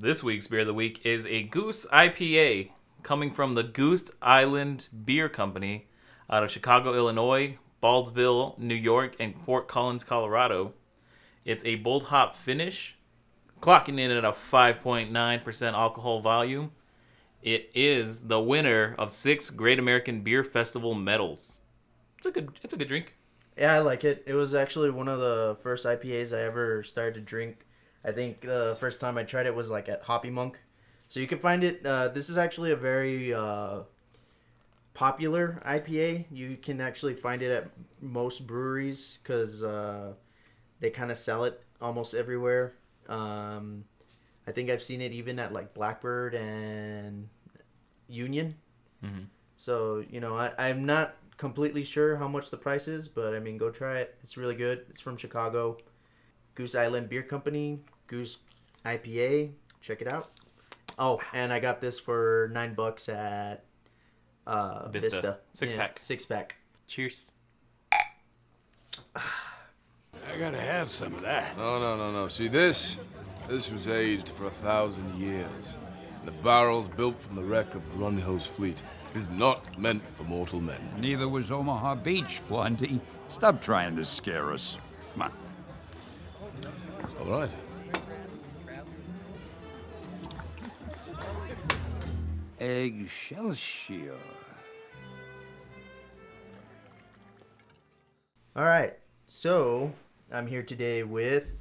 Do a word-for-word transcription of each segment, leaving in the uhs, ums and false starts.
This week's beer of the week is a Goose I P A coming from the Goose Island Beer Company out of Chicago, Illinois, Ballsville, New York, and Fort Collins, Colorado. It's a bold hop finish, clocking in at a five point nine percent alcohol volume. It is the winner of six Great American Beer Festival medals. It's a good, it's a good drink. Yeah, I like it. It was actually one of the first I P As I ever started to drink. I think the first time I tried it was like at Hoppy Monk. So you can find it. Uh, this is actually a very uh, popular I P A. You can actually find it at most breweries because uh, they kind of sell it almost everywhere. Um, I think I've seen it even at like Blackbird and Union. Mm-hmm. So, you know, I, I'm not completely sure how much the price is, but I mean, go try it. It's really good. It's from Chicago. Goose Island Beer Company, Goose I P A. Check it out. Oh, and I got this for nine bucks at uh, Vista. Vista. Six yeah, pack. Six pack. Cheers. I gotta have some of that. No, no, no, no. See, this, this was aged for a thousand years. The barrels built from the wreck of Grunho's fleet is not meant for mortal men. Neither was Omaha Beach, Blondie. Stop trying to scare us. Come on. All right. Excelsior. All right. So, I'm here today with...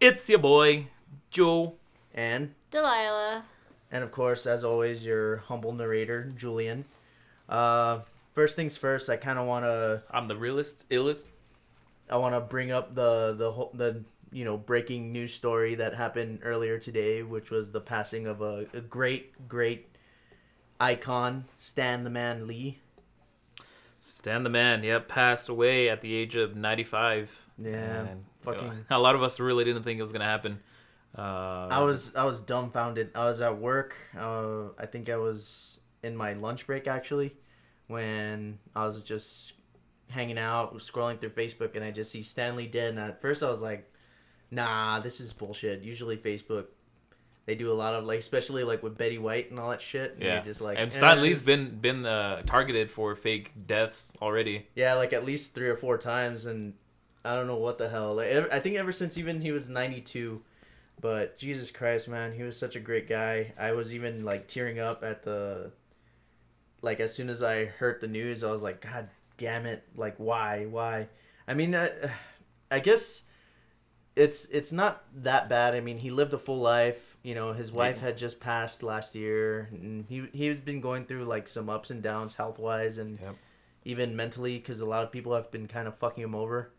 It's your boy, Joe. And... Delilah. And, of course, as always, your humble narrator, Julian. Uh, first things first, I kind of want to... I'm the realest, illest. I want to bring up the the whole... the. you know, breaking news story that happened earlier today, which was the passing of a, a great, great icon, Stan the Man Lee. Stan the Man, yep, passed away at the age of ninety-five. Yeah, and, fucking. You know, a lot of us really didn't think it was gonna happen. Uh, I was, I was dumbfounded. I was at work. Uh, I think I was in my lunch break actually, when I was just hanging out, scrolling through Facebook, and I just see Stan Lee dead. And at first, I was like, nah, this is bullshit. Usually Facebook, they do a lot of, like, especially, like, with Betty White and all that shit. And yeah. Just like, and Stan eh. Lee's been been uh, targeted for fake deaths already. Yeah, like, at least three or four times, and I don't know what the hell. Like, ever, I think ever since even he was ninety-two, but Jesus Christ, man, he was such a great guy. I was even, like, tearing up at the, like, as soon as I heard the news, I was like, God damn it. Like, why? Why? I mean, I, I guess... It's it's not that bad. I mean, he lived a full life. You know, his wife had just passed last year, and he he's been going through like some ups and downs health wise, and yep. even mentally, because a lot of people have been kind of fucking him over.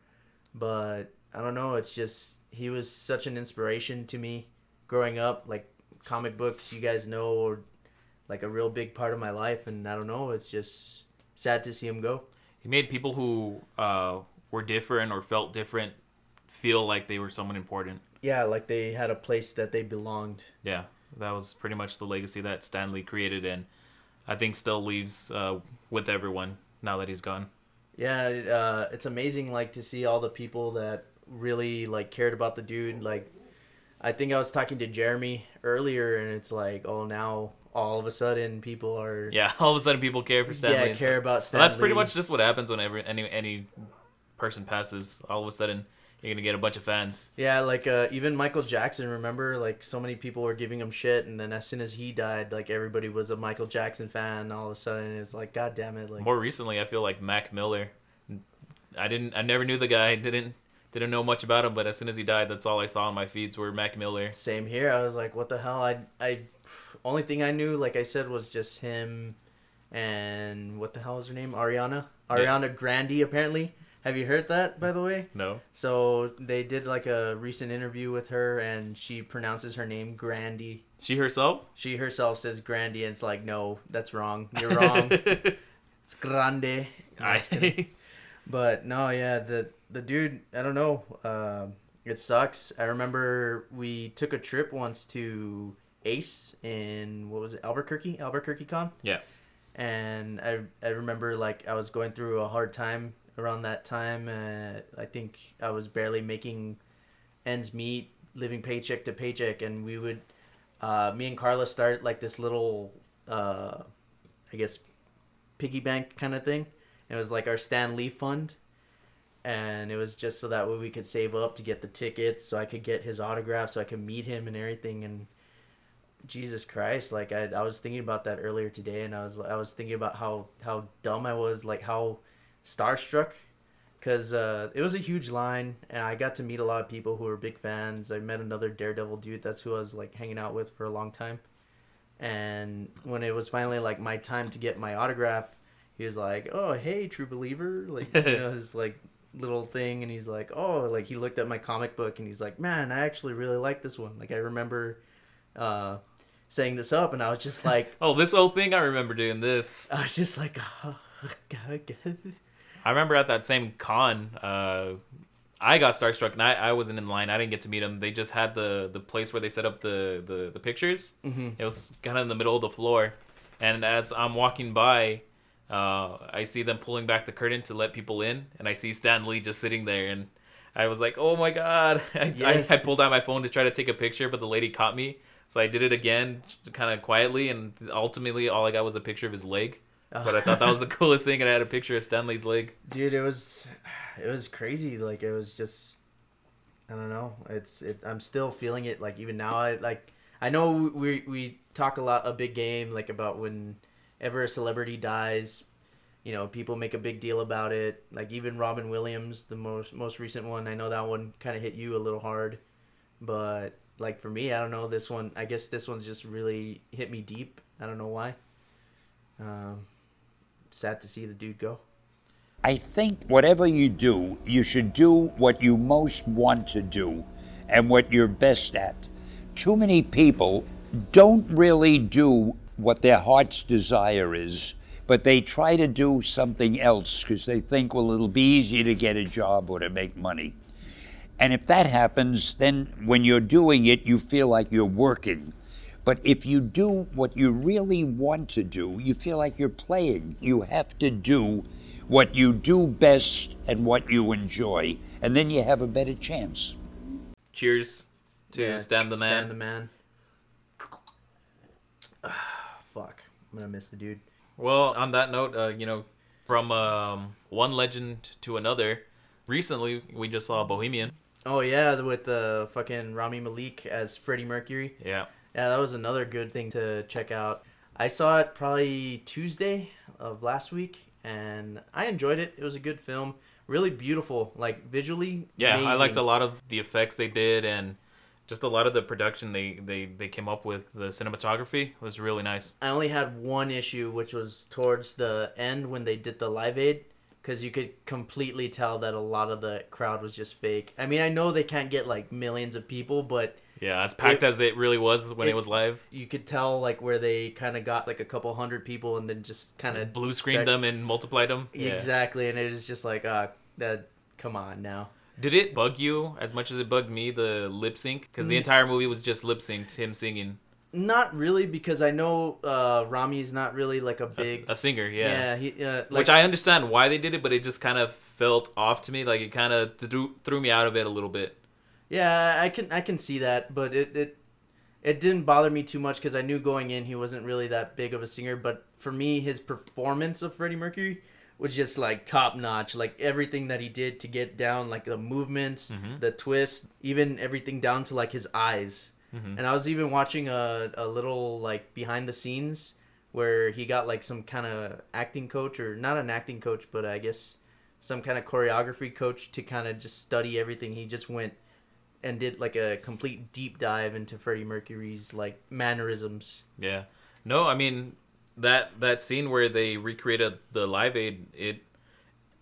But I don't know. It's just he was such an inspiration to me growing up. Like comic books, you guys know, are like a real big part of my life, and I don't know. It's just sad to see him go. He made people who uh, were different or felt different feel like they were someone important. Yeah, like they had a place that they belonged. Yeah, that was pretty much the legacy that Stan Lee created, and I think still leaves uh, with everyone now that he's gone. Yeah, uh, it's amazing like to see all the people that really like cared about the dude. Like, I think I was talking to Jeremy earlier, and it's like, oh, now all of a sudden people are... Yeah, all of a sudden people care for Stan yeah, Lee. Yeah, care stuff. About Stan Lee. Well, that's pretty much just what happens whenever any any person passes. All of a sudden... You're going to get a bunch of fans. Yeah, like uh, even Michael Jackson, remember? Like so many people were giving him shit. And then as soon as he died, like everybody was a Michael Jackson fan. And all of a sudden it's like, God damn it. Like, more recently, I feel like Mac Miller. I didn't. I never knew the guy. Didn't didn't know much about him. But as soon as he died, that's all I saw on my feeds were Mac Miller. Same here. I was like, what the hell? I, I only thing I knew, like I said, was just him. And what the hell was her name? Ariana. Ariana yeah. Grande, apparently. Have you heard that, by the way? No. So they did like a recent interview with her, and she pronounces her name Grande. She herself? She herself says Grande, and it's like, no, that's wrong. You're wrong. It's Grande. I... But no, yeah, the the dude, I don't know. Uh, it sucks. I remember we took a trip once to Ace in, what was it, Albuquerque? Albuquerque Con? Yeah. And I I remember like I was going through a hard time. Around that time, uh, I think I was barely making ends meet, living paycheck to paycheck, and we would, uh, me and Carla started like this little, uh, I guess, piggy bank kind of thing. And it was like our Stan Lee fund. And it was just so that way we could save up to get the tickets, so I could get his autograph, so I could meet him and everything. And Jesus Christ, like I, I was thinking about that earlier today, and I was I was thinking about how, how dumb I was, like how starstruck, because uh, it was a huge line, and I got to meet a lot of people who were big fans. I met another Daredevil dude. That's who I was like hanging out with for a long time. And when it was finally like my time to get my autograph, he was like, "Oh, hey, true believer," like you know, his like little thing, and he's like, "Oh," like he looked at my comic book, and he's like, "Man, I actually really like this one. Like I remember." Uh, saying this up, and I was just like, "Oh, this whole thing! I remember doing this." I was just like, oh, "I remember at that same con, uh, I got starstruck, and I, I wasn't in line. I didn't get to meet him. They just had the, the place where they set up the the, the pictures. Mm-hmm. It was kind of in the middle of the floor, and as I'm walking by, uh, I see them pulling back the curtain to let people in, and I see Stan Lee just sitting there, and I was like, "Oh my God!" I, yes. I, I pulled out my phone to try to take a picture, but the lady caught me. So I did it again, kind of quietly, and ultimately all I got was a picture of his leg. Oh. But I thought that was the coolest thing, and I had a picture of Stan Lee's leg. Dude, it was, it was crazy. Like it was just, I don't know. It's, it. I'm still feeling it. Like even now, I like. I know we we talk a lot a big game, like about whenever a celebrity dies, you know, people make a big deal about it. Like even Robin Williams, the most most recent one. I know that one kind of hit you a little hard, but. Like, for me, I don't know, this one, I guess this one's just really hit me deep. I don't know why. Um, sad to see the dude go. I think whatever you do, you should do what you most want to do and what you're best at. Too many people don't really do what their heart's desire is, but they try to do something else because they think, well, it'll be easier to get a job or to make money. And if that happens, then when you're doing it, you feel like you're working. But if you do what you really want to do, you feel like you're playing. You have to do what you do best and what you enjoy, and then you have a better chance. Cheers to yeah, Stan the Man. Stan the Man. Ah, fuck. I'm gonna miss the dude. Well, on that note, uh, you know, from um, one legend to another, recently we just saw Bohemian. Oh, yeah, with the uh, fucking Rami Malek as Freddie Mercury. Yeah. Yeah, that was another good thing to check out. I saw it probably Tuesday of last week, and I enjoyed it. It was a good film. Really beautiful, like visually Yeah, amazing. I liked a lot of the effects they did and just a lot of the production they, they, they came up with. The cinematography was really nice. I only had one issue, which was towards the end when they did the Live Aid. Because you could completely tell that a lot of the crowd was just fake. I mean, I know they can't get, like, millions of people, but... Yeah, as packed it, as it really was when it, it was live. You could tell, like, where they kind of got, like, a couple hundred people and then just kind of... Blue screened start... them and multiplied them. Yeah. Exactly, and it was just like, uh, that, come on now. Did it bug you as much as it bugged me, the lip sync? Because the mm. entire movie was just lip synced, him singing. Not really, because I know uh, Rami's not really like a big... A, a singer, yeah. yeah he, uh, like... Which I understand why they did it, but it just kind of felt off to me. Like, it kind of threw, threw me out of it a little bit. Yeah, I can I can see that, but it it, it didn't bother me too much because I knew going in he wasn't really that big of a singer. But for me, his performance of Freddie Mercury was just, like, top-notch. Like, everything that he did to get down, like, the movements, mm-hmm. the twist, even everything down to, like, his eyes. Mm-hmm. And I was even watching a a little, like, behind the scenes where he got, like, some kind of acting coach, or not an acting coach, but I guess some kind of choreography coach to kind of just study everything. He just went and did, like, a complete deep dive into Freddie Mercury's, like, mannerisms. Yeah. No, I mean, that that scene where they recreated the Live Aid, it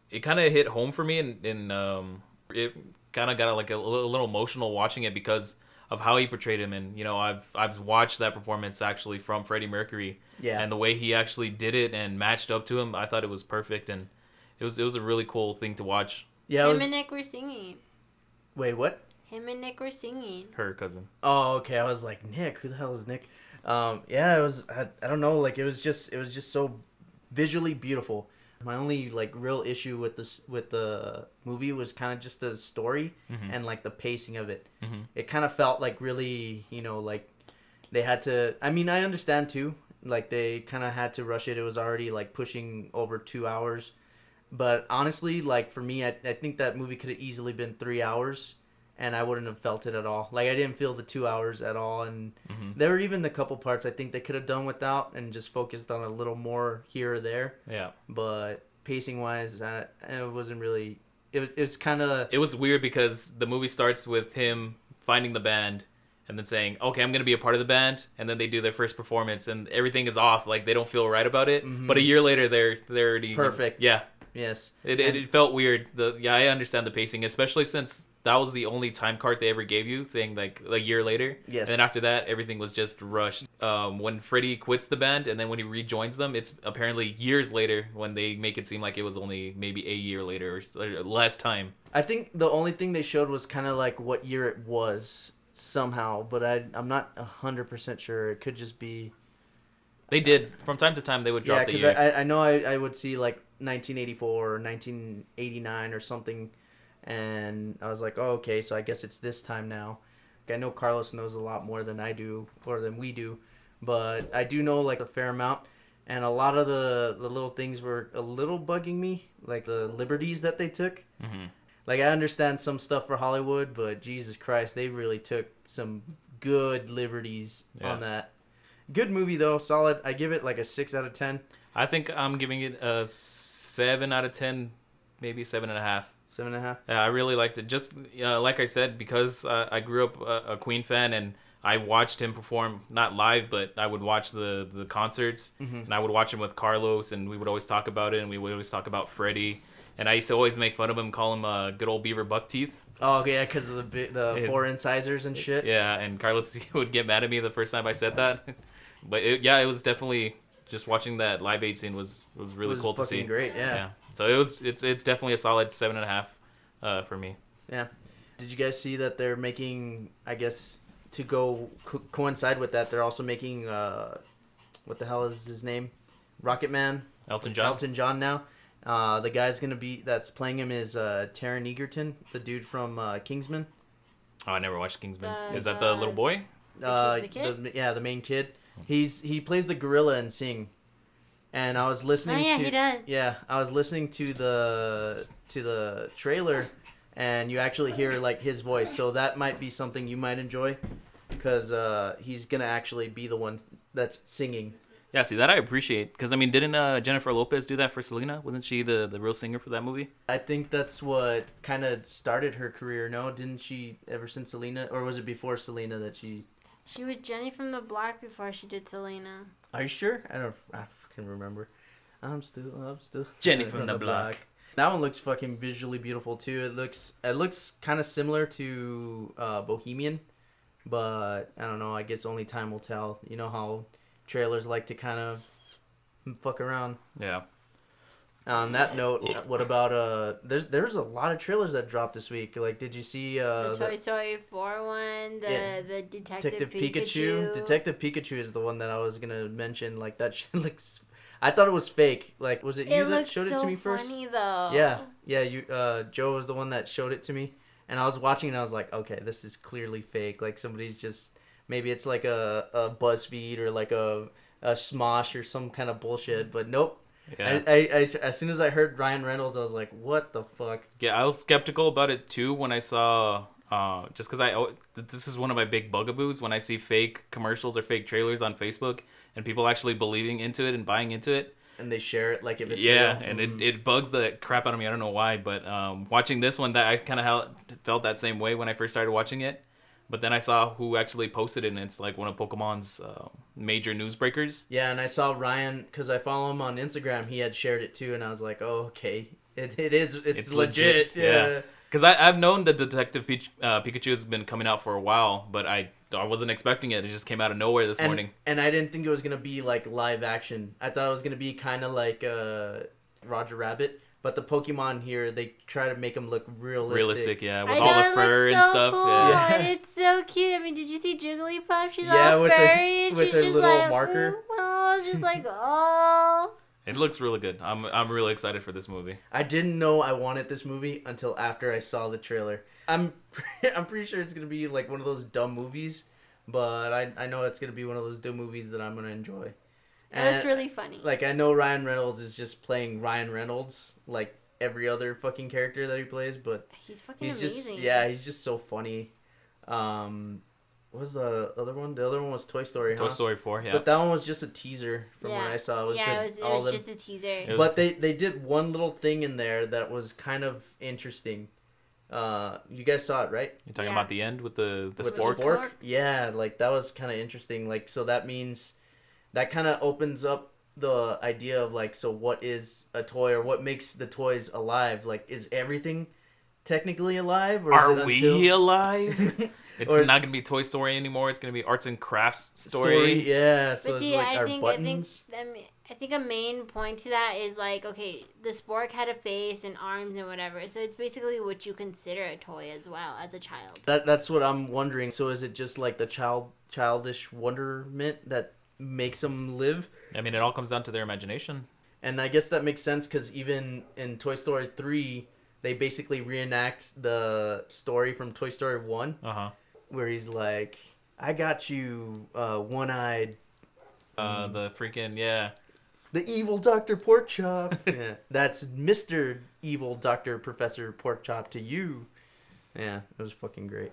it kind of hit home for me, and, and um, it kind of got, like, a, a little emotional watching it because... of how he portrayed him. And, you know, I've I've watched that performance actually from Freddie Mercury. Yeah. And the way he actually did it and matched up to him, I thought it was perfect. And it was it was a really cool thing to watch. Yeah, Him was... and Nick were singing. Wait, what? Him and Nick were singing. Her cousin. Oh, okay. I was like, Nick? Who the hell is Nick? Um, yeah, it was, I, I don't know. Like, it was just, it was just so visually beautiful. My only, like, real issue with this with the movie was kind of just the story mm-hmm. and, like, the pacing of it. Mm-hmm. It kind of felt, like, really, you know, like, they had to, I mean, I understand too, like they kind of had to rush it. It was already like pushing over two hours. But honestly, like for me, I, I think that movie could have easily been three hours and I wouldn't have felt it at all. Like I didn't feel the two hours at all. And mm-hmm. there were even a couple parts I think they could have done without and just focused on a little more here or there. Yeah. But pacing wise, I, it wasn't really, it was, it was kind of. It was weird because the movie starts with him finding the band and then saying, okay, I'm going to be a part of the band. And then they do their first performance and everything is off. Like they don't feel right about it. Mm-hmm. But a year later, they're, they're already. Perfect. Yeah. Yes. It, it it felt weird. The yeah, I understand the pacing, especially since that was the only time card they ever gave you, saying like a year later. Yes. And then after that, everything was just rushed. Um, when Freddie quits the band and then when he rejoins them, it's apparently years later when they make it seem like it was only maybe a year later or, or less time. I think the only thing they showed was kind of like what year it was somehow, but I, I'm not one hundred percent sure. It could just be... They did. From time to time, they would drop yeah, the year. Yeah, because I, I know I, I would see like nineteen eighty-four or nineteen eighty-nine or something, and I was like, oh, okay, so I guess it's this time now. Like, I know Carlos knows a lot more than I do or than we do, but I do know like a fair amount, and a lot of the, the little things were a little bugging me, like the liberties that they took. Mm-hmm. Like, I understand some stuff for Hollywood, but Jesus Christ, they really took some good liberties yeah. on that. Good movie, though. Solid. I give it like a six out of ten. I think I'm giving it a seven out of ten, maybe seven and a half. Seven and a half? Yeah, I really liked it. Just uh, like I said, because uh, I grew up a, a Queen fan and I watched him perform, not live, but I would watch the, the concerts, mm-hmm. and I would watch him with Carlos, and we would always talk about it, and we would always talk about Freddie. And I used to always make fun of him, call him uh, good old Beaver Buckteeth. Oh, yeah, because of the, the His, four incisors and shit. Yeah, and Carlos would get mad at me the first time I said that. But, it, yeah, it was definitely... Just watching that Live Aid scene was, was really was cool to see. It was fucking great, yeah. yeah. So it was it's it's definitely a solid seven and a half uh, for me. Yeah. Did you guys see that they're making, I guess, to go co- coincide with that, they're also making, uh, what the hell is his name? Rocket Man. Elton John. Elton John now. Uh, the guy's going to be, that's playing him is uh, Taron Egerton, the dude from uh, Kingsman. Oh, I never watched Kingsman. Uh, is that the little boy? Uh, the kid? The, yeah, the main kid. He's he plays the gorilla and sing, and I was listening. Oh yeah, to, he does. Yeah, I was listening to the to the trailer, and you actually hear like his voice. So that might be something you might enjoy, because uh, he's gonna actually be the one that's singing. Yeah, see that I appreciate, because I mean, didn't uh, Jennifer Lopez do that for Selena? Wasn't she the, the real singer for that movie? I think that's what kind of started her career. No, didn't she ever since Selena, or was it before Selena that she? She was Jenny from the Block before she did Selena. Are you sure? I don't. I fucking remember. I'm still. I'm still. Jenny, Jenny from, from the, the block. block. That one looks fucking visually beautiful too. It looks. It looks kind of similar to uh, Bohemian, but I don't know. I guess only time will tell. You know how trailers like to kind of fuck around. Yeah. On that note, what about uh? There's there's a lot of trailers that dropped this week. Like, did you see uh? The Toy the, Story four one, the yeah, the Detective, Detective Pikachu. Pikachu. Detective Pikachu is the one that I was gonna mention. Like that shit looks. I thought it was fake. Like, was it, it you that showed so it to me first? Funny though. Yeah, yeah. You uh, Joe was the one that showed it to me, and I was watching, and I was like, okay, this is clearly fake. Like somebody's just maybe it's like a a BuzzFeed or like a a Smosh or some kind of bullshit. But nope. Yeah. I, I, I, as soon as I heard Ryan Reynolds, I was like, what the fuck? Yeah, I was skeptical about it too when I saw, uh, just because I, this is one of my big bugaboos when I see fake commercials or fake trailers on Facebook and people actually believing into it and buying into it. And they share it like if it's yeah, real. And mm-hmm. it, it bugs the crap out of me. I don't know why, but um, watching this one, that I kind of felt that same way when I first started watching it. But then I saw who actually posted it, and it's like one of Pokemon's uh, major newsbreakers. Yeah, and I saw Ryan, because I follow him on Instagram, he had shared it too, and I was like, oh, okay, it it is, it's, it's legit. legit. Yeah. Because yeah. I've known that Detective Peach, uh, Pikachu has been coming out for a while, but I, I wasn't expecting it. It just came out of nowhere this and, morning. And I didn't think it was going to be like live action. I thought it was going to be kind of like uh, Roger Rabbit. But the Pokemon here, they try to make them look realistic. Realistic, yeah, with I all know, the fur so and stuff. Cool. Yeah, and it's so cute. I mean, did you see Jigglypuff? She's yeah, all with furry. The, with her little like, marker. Oh, just like oh. It looks really good. I'm I'm really excited for this movie. I didn't know I wanted this movie until after I saw the trailer. I'm I'm pretty sure it's gonna be like one of those dumb movies but I I know it's gonna be one of those dumb movies that I'm gonna enjoy. And it's really funny. Like, I know Ryan Reynolds is just playing Ryan Reynolds, like every other fucking character that he plays, but he's fucking he's amazing. Just, yeah, he's just so funny. Um, what was the other one? The other one was Toy Story. Toy huh? Story four, yeah. But that one was just a teaser from yeah. what I saw. It was yeah, just it was, it all was just a teaser. But was... they they did one little thing in there that was kind of interesting. Uh, you guys saw it, right? You're talking yeah. about the end with the the with spork? The spork? Yeah, like that was kind of interesting. Like, so that means that kind of opens up the idea of like, so what is a toy, or what makes the toys alive? Like, is everything technically alive, or is are it until... we alive? It's or... not gonna be Toy Story anymore. It's gonna be arts and crafts story. story yeah. So but it's see, like I our think, buttons. I think, I think a main point to that is like, okay, the spork had a face and arms and whatever. So it's basically what you consider a toy as well as a child. That that's what I'm wondering. So is it just like the child childish wonderment that makes them live? I mean, it all comes down to their imagination. And I guess that makes sense, because even in Toy Story three, they basically reenact the story from Toy Story one, uh-huh. where he's like, I got you, uh, one-eyed... Uh, the freaking, yeah. The evil Doctor Porkchop. Yeah, that's Mister Evil Doctor Professor Porkchop to you. Yeah, it was fucking great.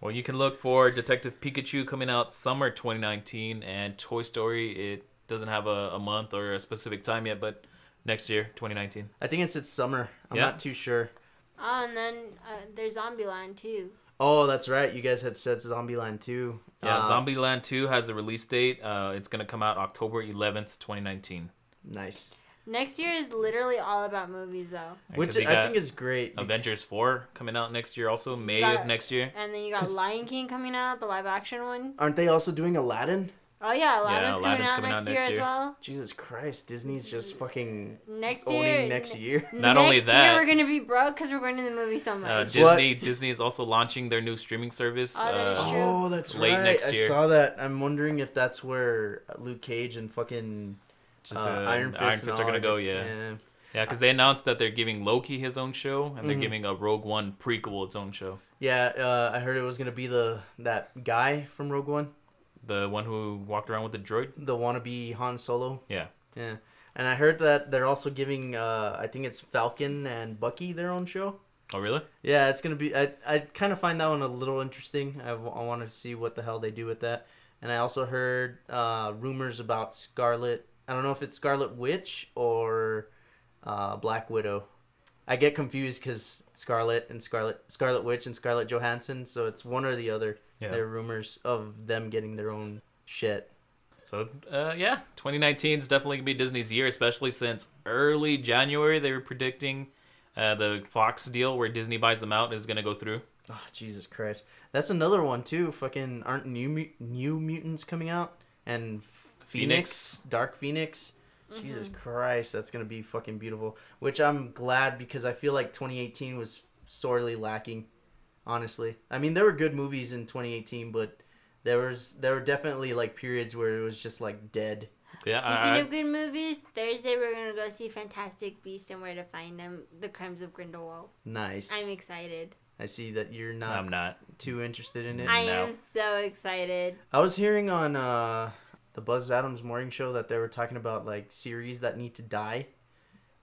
Well, you can look for Detective Pikachu coming out summer twenty nineteen, and Toy Story, it doesn't have a, a month or a specific time yet, but next year, twenty nineteen. I think it's it's summer. I'm yeah. not too sure. Oh, and then uh, there's Zombieland two. Oh, that's right. You guys had said Zombieland two. Yeah, um, Zombieland two has a release date. Uh, it's going to come out October eleventh, twenty nineteen. Nice. Next year is literally all about movies, though. Which I think is great. Avengers four coming out next year also, May got, of next year. And then you got Lion King coming out, the live-action one. Aren't they also doing Aladdin? Oh, yeah, Aladdin's, yeah, Aladdin's coming, out, coming next out next year, year as well. Jesus Christ, Disney's just fucking next year, owning next year. N- Not next only that. Year we're going to be broke because we're going to the movie so much. Uh, Disney Disney is also launching their new streaming service. Oh, that is uh, true. Oh, that's late right. Next year. I saw that. I'm wondering if that's where Luke Cage and fucking... Just, uh, uh, Iron Fist, Iron Fist are going to go, yeah. Yeah, because yeah, they announced that they're giving Loki his own show, and they're mm-hmm. giving a Rogue One prequel its own show. Yeah, uh, I heard it was going to be the that guy from Rogue One. The one who walked around with the droid? The wannabe Han Solo. Yeah. Yeah. And I heard that they're also giving, uh, I think it's Falcon and Bucky their own show. Oh, really? Yeah, it's going to be... I I kind of find that one a little interesting. I, w- I want to see what the hell they do with that. And I also heard uh, rumors about Scarlet... I don't know if it's Scarlet Witch or uh, Black Widow. I get confused because Scarlet and Scarlet Scarlet Witch and Scarlett Johansson, so it's one or the other. Yeah. There are rumors of them getting their own shit. So, uh, yeah, twenty nineteen is definitely going to be Disney's year, especially since early January they were predicting uh, the Fox deal where Disney buys them out is going to go through. Oh, Jesus Christ. That's another one, too. Fucking aren't New, New Mutants coming out? And... Phoenix, Dark Phoenix. Mm-hmm. Jesus Christ, that's going to be fucking beautiful. Which I'm glad, because I feel like twenty eighteen was sorely lacking, honestly. I mean, there were good movies in twenty eighteen, but there was there were definitely like periods where it was just like dead. Yeah, Speaking I, of good movies, Thursday we're going to go see Fantastic Beasts and Where to Find Them, The Crimes of Grindelwald. Nice. I'm excited. I see that you're not, I'm not. too interested in it. I no. am so excited. I was hearing on... uh. the Buzz Adams morning show that they were talking about like series that need to die,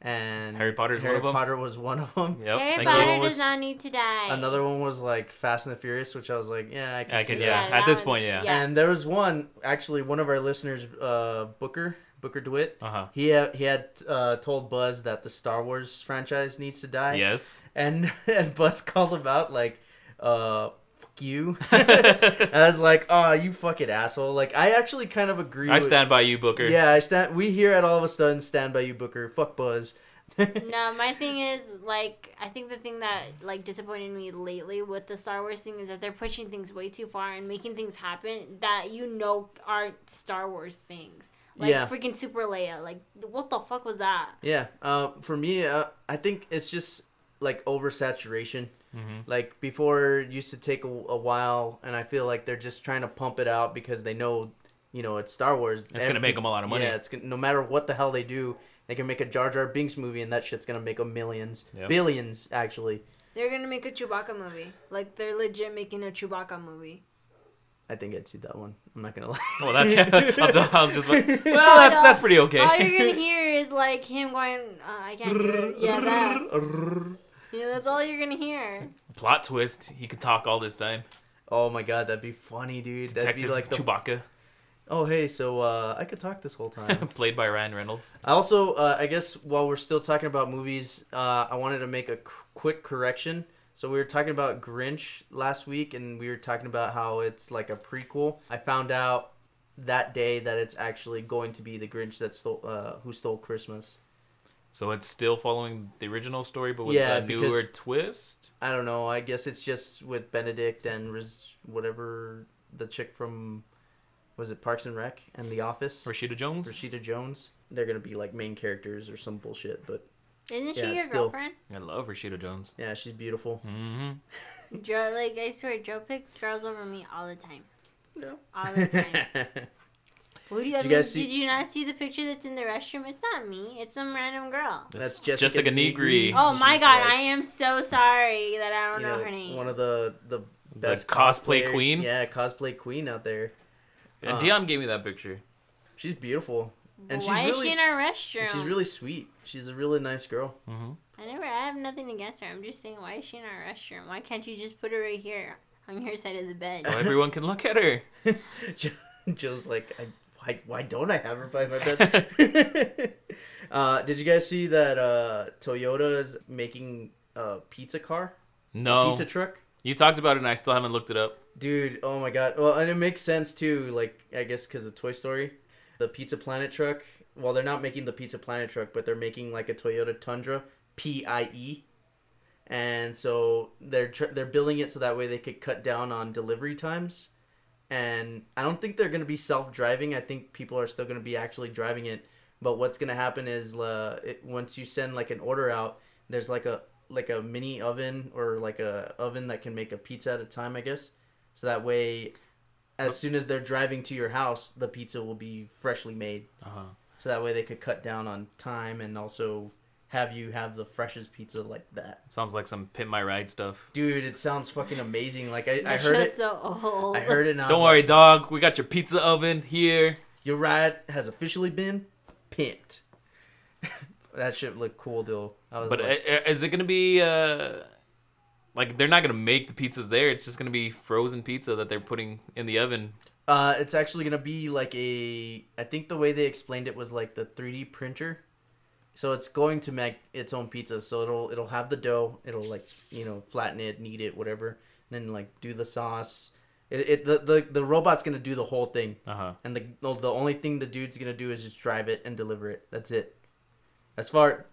and Harry Potter's Harry one Potter of them. was one of them. Yep. Harry Thank Potter does not need to die. Another one was like Fast and the Furious, which I was like, yeah, I can I see. Could, yeah, yeah at this one, point, yeah. yeah. And there was one actually, one of our listeners, uh, Booker Booker DeWitt. Uh-huh. He ha- he had uh, told Buzz that the Star Wars franchise needs to die. Yes. And and Buzz called him out like, uh. you and I was like, oh, you fucking asshole. Like, I actually kind of agree. I with... stand by you, Booker. Yeah, I stand we here at All of a Sudden stand by you, Booker. Fuck Buzz. No, my thing is like, I think the thing that like disappointed me lately with the Star Wars thing is that they're pushing things way too far and making things happen that you know aren't Star Wars things. Like yeah. freaking Super Leia. Like, what the fuck was that? Yeah. Uh, for me, uh, I think it's just like oversaturation. Mm-hmm. Like, before it used to take a, a while, and I feel like they're just trying to pump it out because they know, you know, it's Star Wars. It's going to make them a lot of money. Yeah, it's gonna, no matter what the hell they do, they can make a Jar Jar Binks movie, and that shit's going to make them millions. Yep. Billions, actually. They're going to make a Chewbacca movie. Like, they're legit making a Chewbacca movie. I think I'd see that one. I'm not going to lie. Well, that's, I was just like, well, that's, that's pretty okay. All you're going to hear is like him going, oh, I can't do it. Yeah, that. Yeah, that's all you're going to hear. Plot twist. He could talk all this time. Oh my God, that'd be funny, dude. Detective that'd be like the... Chewbacca. Oh, hey, so uh, I could talk this whole time. Played by Ryan Reynolds. I also, uh, I guess while we're still talking about movies, uh, I wanted to make a c- quick correction. So we were talking about Grinch last week, and we were talking about how it's like a prequel. I found out that day that it's actually going to be the Grinch that stole, uh, who stole Christmas. So it's still following the original story, but with yeah, a newer because, twist? I don't know. I guess it's just with Benedict and Riz, whatever the chick from... Was it Parks and Rec and The Office? Rashida Jones. Rashida Jones. They're going to be like main characters or some bullshit, but... Isn't yeah, she your still... girlfriend? I love Rashida Jones. Yeah, she's beautiful. Mm-hmm. Joe, like, I swear, Joe picks girls over me all the time. No. Yeah. All the time. Who do you, I did, mean, you see... did you not see the picture that's in the restroom? It's not me. It's some random girl. That's, that's Jessica, Jessica Negri. Negri. Oh, she's my God. Like, I am so sorry that I don't you know, know her name. One of the, the best the cosplay cosplayer. queen? Yeah, cosplay queen out there. And Dion gave me that picture. She's beautiful. And Why she's really, is she in our restroom? She's really sweet. She's a really nice girl. Mm-hmm. I never. I have nothing against her. I'm just saying, why is she in our restroom? Why can't you just put her right here on your side of the bed? So everyone can look at her. Joe's like, I, why, why don't I have her by my bed? uh, did you guys see that uh, Toyota is making a pizza car? No. A pizza truck? You talked about it, and I still haven't looked it up. Dude, oh my God. Well, and it makes sense, too, like, I guess because of Toy Story. The Pizza Planet truck, well, they're not making the Pizza Planet truck, but they're making, like, a Toyota Tundra, P I E. And so they're tr- they're building it so that way they could cut down on delivery times. And I don't think they're going to be self-driving. I think people are still going to be actually driving it. But what's going to happen is uh, it, once you send, like, an order out, there's, like, a... like a mini oven or like a oven that can make a pizza at a time, I guess. So that way, as soon as they're driving to your house, the pizza will be freshly made. Uh-huh. So that way they could cut down on time and also have you have the freshest pizza like that. It sounds like some Pimp My Ride stuff. Dude, it sounds fucking amazing. Like I, I heard it. So old. I heard it. And I Don't worry, like, dog. We got your pizza oven here. Your ride has officially been pimped. That shit looked cool, though. But like, is it going to be, uh, like, they're not going to make the pizzas there. It's just going to be frozen pizza that they're putting in the oven. Uh, it's actually going to be like a, I think the way they explained it was like the three D printer. So it's going to make its own pizza. So it'll it'll have the dough. It'll, like, you know, flatten it, knead it, whatever. And then, like, do the sauce. It, it the, the, the robot's going to do the whole thing. Uh-huh. And the the only thing the dude's going to do is just drive it and deliver it. That's it. As far,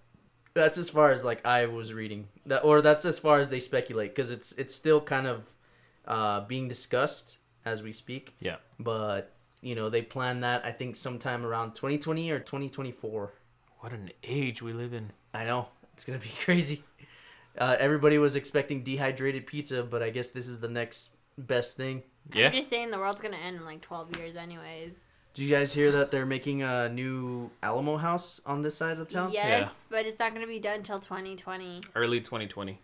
that's as far as like I was reading that, or that's as far as they speculate, because it's it's still kind of uh, being discussed as we speak. Yeah. But you know they plan that I think sometime around twenty twenty or twenty twenty-four. What an age we live in! I know, it's gonna be crazy. Uh, everybody was expecting dehydrated pizza, but I guess this is the next best thing. Yeah. I'm just saying the world's gonna end in like twelve years, anyways. Do you guys hear that they're making a new Alamo house on this side of town? Yes, yeah. But it's not going to be done until twenty twenty. Early twenty twenty.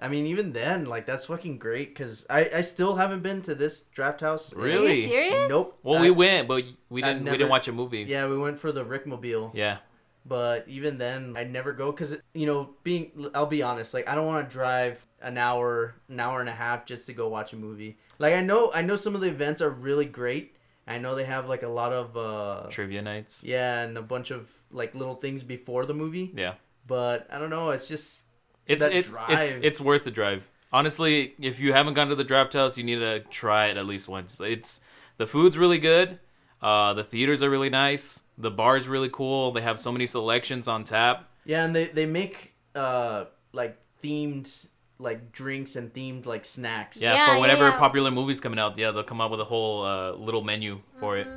I mean, even then, like, that's fucking great, because I, I still haven't been to this draft house. Really? Are you serious? Nope. Well, I, we went, but we didn't never, we didn't watch a movie. Yeah, we went for the Rickmobile. Yeah. But even then, I never go, because, you know, being, I'll be honest, like, I don't want to drive an hour, an hour and a half just to go watch a movie. Like, I know, I know some of the events are really great. I know they have, like, a lot of... Uh, trivia nights. Yeah, and a bunch of, like, little things before the movie. Yeah. But, I don't know, it's just... It's it's, it's it's worth the drive. Honestly, if you haven't gone to the Draft House, you need to try it at least once. It's The food's really good. Uh, the theaters are really nice. The bar's really cool. They have so many selections on tap. Yeah, and they, they make, uh, like, themed... like drinks and themed like snacks yeah, yeah for whatever yeah. popular movie's coming out. Yeah, they'll come up with a whole uh, little menu for mm-hmm.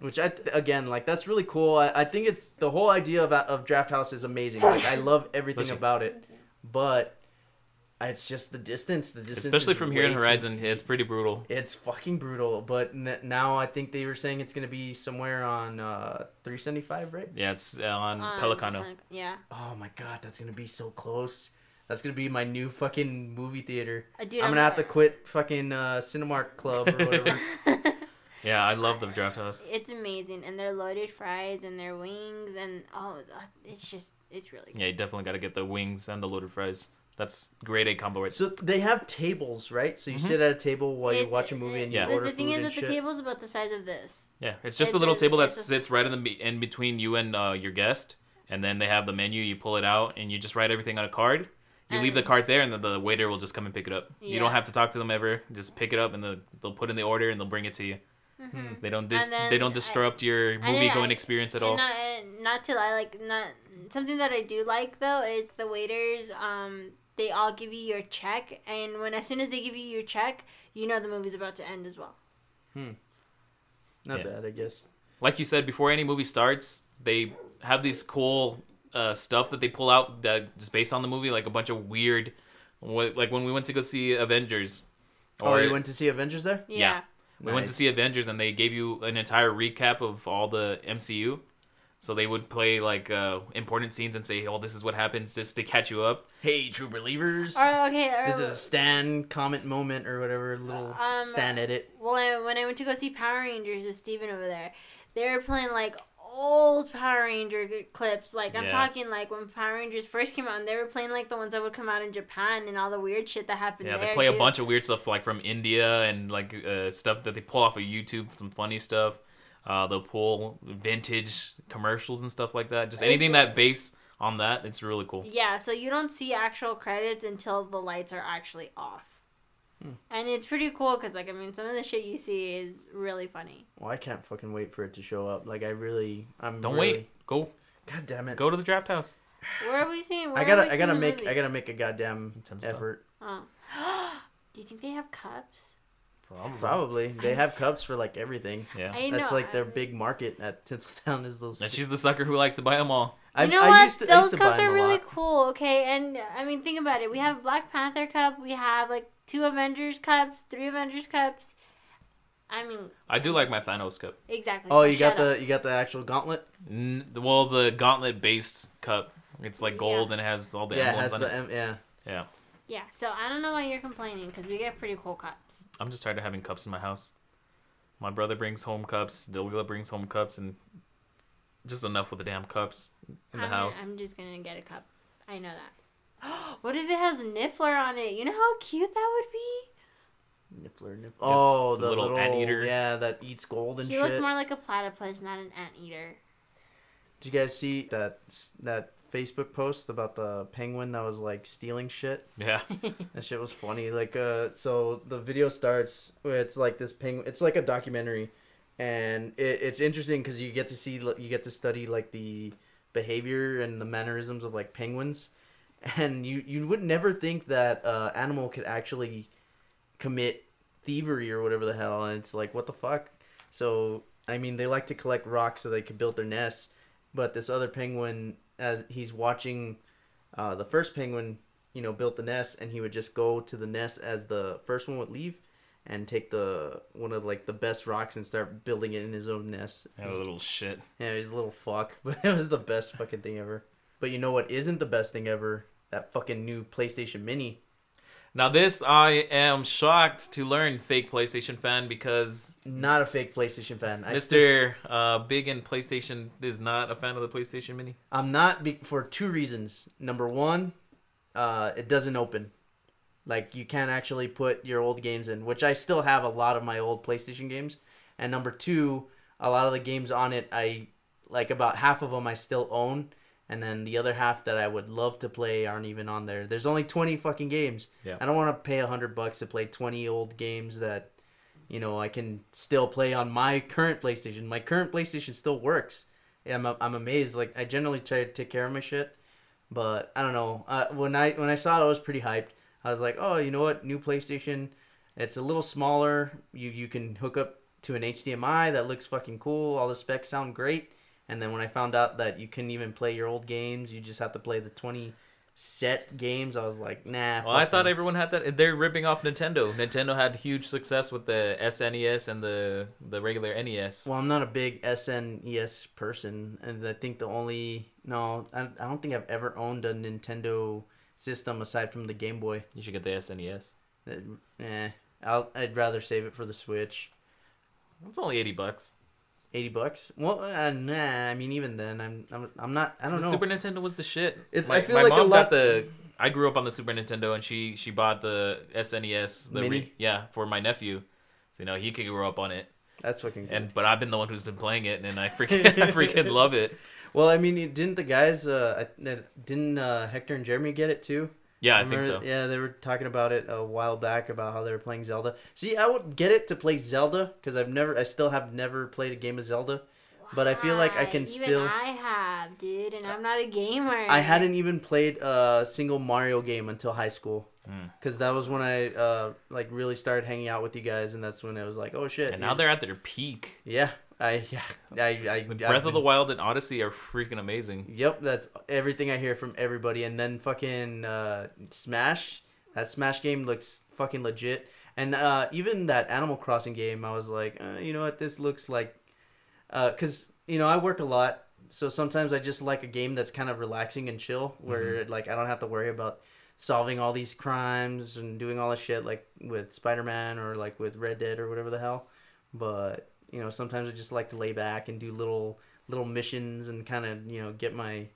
it, which I th- again like that's really cool. I, I think it's the whole idea of of Draft House is amazing. Like I love everything Listen. about it, but it's just the distance the distance especially from here in Horizon too, it's pretty brutal. It's fucking brutal. But n- now I think they were saying it's going to be somewhere on uh, three seventy-five, right? Yeah, it's on um, Pelicano. Yeah. Oh my God, that's going to be so close. That's going to be my new fucking movie theater. Uh, dude, I'm, I'm going to have to quit fucking uh, Cinemark Club or whatever. Yeah, I love the Draft House. It's amazing. And their loaded fries and their wings and, oh, it's just, it's really good. Yeah, you definitely got to get the wings and the loaded fries. That's grade A combo, right? So they have tables, right? So you mm-hmm. sit at a table while it's, you watch a movie and yeah. you order food and shit. The thing is that the table's about the size of this. Yeah, it's just it's a little a, table that sits a... right in, the, in between you and uh, your guest. And then they have the menu. You pull it out and you just write everything on a card. You and leave the card there and then the waiter will just come and pick it up. Yeah. You don't have to talk to them ever. Just pick it up and the, they'll put in the order and they'll bring it to you. Mm-hmm. They don't dis- they don't disrupt I, your movie I, going I, experience at all. Not, not to lie, like not something that I do like though is the waiters. Um, they all give you your check, and when as soon as they give you your check, you know the movie's about to end as well. Hmm. Not yeah. bad, I guess. Like you said, before any movie starts, they have these cool uh, stuff that they pull out that just based on the movie, like a bunch of weird, like when we went to go see Avengers. Or, oh, you went to see Avengers there? Yeah. yeah. We nice. went to see Avengers, and they gave you an entire recap of all the M C U. So they would play, like, uh, important scenes and say, oh, this is what happens, just to catch you up. Hey, true believers. Or, okay, or, this is a Stan comment moment or whatever, little um, Stan edit. Well, I, when I went to go see Power Rangers with Steven over there, they were playing, like, old Power Ranger clips. Like, I'm yeah. talking, like, when Power Rangers first came out, and they were playing, like, the ones that would come out in Japan and all the weird shit that happened yeah, there, Yeah, they play too. a bunch of weird stuff, like, from India and, like, uh, stuff that they pull off of YouTube, some funny stuff. Uh, they'll pull vintage commercials and stuff like that. Just anything that based on that, it's really cool. Yeah, so you don't see actual credits until the lights are actually off. Hmm. And it's pretty cool because, like, I mean, some of the shit you see is really funny. Well, I can't fucking wait for it to show up. Like, I really, I'm Don't really... wait. Go. God damn it. Go to the Draft House. Where are we seeing? Where I gotta, are we I gotta make, movie? I gotta make a goddamn effort. Oh. Do you think they have cups? Probably. Probably. They I'm have so... cups for, like, everything. Yeah. I know, That's, like, their I'm... big market at Tinseltown is those... And she's the sucker who likes to buy them all. I, you know I, what? I used to, those I used to cups buy them are really lot. cool, okay? And, I mean, think about it. We have Black Panther cup. We have, like, two Avengers cups, three Avengers cups. I mean... I do like my Thanos cup. Exactly. Oh, so you got the up. you got the actual gauntlet? N- well, the gauntlet-based cup. It's, like, gold yeah. and it has all the yeah, emblems on it. Em- yeah, Yeah. Yeah, so I don't know why you're complaining, because we get pretty cool cups. I'm just tired of having cups in my house. My brother brings home cups, Dilgla brings home cups, and just enough with the damn cups in the I'm house. Gonna, I'm just going to get a cup. I know that. What if it has Niffler on it? You know how cute that would be? Niffler, Niffler. Oh, the, the little, little anteater. Yeah, that eats gold and he shit. He looks more like a platypus, not an anteater. Did you guys see that that... Facebook post about the penguin that was like stealing shit? Yeah. That shit was funny. Like uh so the video starts with, it's like this penguin, it's like a documentary, and it, it's interesting because you get to see you get to study like the behavior and the mannerisms of like penguins, and you you would never think that uh animal could actually commit thievery or whatever the hell, and it's like, what the fuck? So I mean, they like to collect rocks so they could build their nests, but this other penguin, as he's watching uh, the first penguin, you know, built the nest, and he would just go to the nest as the first one would leave and take the one of, like, the best rocks and start building it in his own nest. That was a little shit. Yeah, he's a little fuck, but it was the best fucking thing ever. But you know what isn't the best thing ever? That fucking new PlayStation Mini. Now this, I am shocked to learn, fake PlayStation fan, because... Not a fake PlayStation fan. I Mister Still... Uh, Big and PlayStation is not a fan of the PlayStation Mini. I'm not, be- for two reasons. Number one, uh, it doesn't open. Like, you can't actually put your old games in, which I still have a lot of my old PlayStation games. And number two, a lot of the games on it, I like about half of them I still own. And then the other half that I would love to play aren't even on there. There's only twenty fucking games. Yeah. I don't want to pay a hundred bucks to play twenty old games that, you know, I can still play on my current PlayStation. My current PlayStation still works. I'm I'm amazed. Like, I generally try to take care of my shit, but I don't know. Uh, when I when I saw it, I was pretty hyped. I was like, oh, you know what? New PlayStation. It's a little smaller. You you can hook up to an H D M I. That looks fucking cool. All the specs sound great. And then when I found out that you couldn't even play your old games, you just have to play the twenty set games, I was like, nah. Well, I thought them. everyone had that. They're ripping off Nintendo. Nintendo had huge success with the S N E S and the, the regular N E S. Well, I'm not a big S N E S person. And I think the only... No, I, I don't think I've ever owned a Nintendo system aside from the Game Boy. You should get the S N E S. Uh, eh, I'll, I'd rather save it for the Switch. It's only eighty bucks. eighty bucks? Well, uh, nah. I mean, even then, I'm, I'm, I'm not. I don't know. The Super Nintendo was the shit. It's. My, I feel my like mom a lot... got the. I grew up on the Super Nintendo, and she, she bought the S N E S. The Mini? Re, yeah, for my nephew, so you know he could grow up on it. That's fucking good. And but I've been the one who's been playing it, and I freaking I freaking love it. Well, I mean, didn't the guys? Uh, didn't uh, Hector and Jeremy get it too? Yeah, I, I think so. Yeah, they were talking about it a while back about how they were playing Zelda. See, I would get it to play Zelda because I've never, I still have never played a game of Zelda. Why? But I feel like I can even still. I have, dude, and I'm not a gamer. I hadn't even played a single Mario game until high school because mm. that was when I uh, like really started hanging out with you guys, and that's when I was like, oh shit. And dude. Now they're at their peak. Yeah. I, yeah, I, I, Breath I, of the Wild and Odyssey are freaking amazing. Yep, that's everything I hear from everybody. And then fucking uh, Smash. That Smash game looks fucking legit. And uh, even that Animal Crossing game, I was like, uh, you know what, this looks like... Because, uh, you know, I work a lot, so sometimes I just like a game that's kind of relaxing and chill, where, mm-hmm. like, I don't have to worry about solving all these crimes and doing all this shit, like, with Spider-Man or, like, with Red Dead or whatever the hell. But... You know, sometimes I just like to lay back and do little little missions and kind of, you know, get my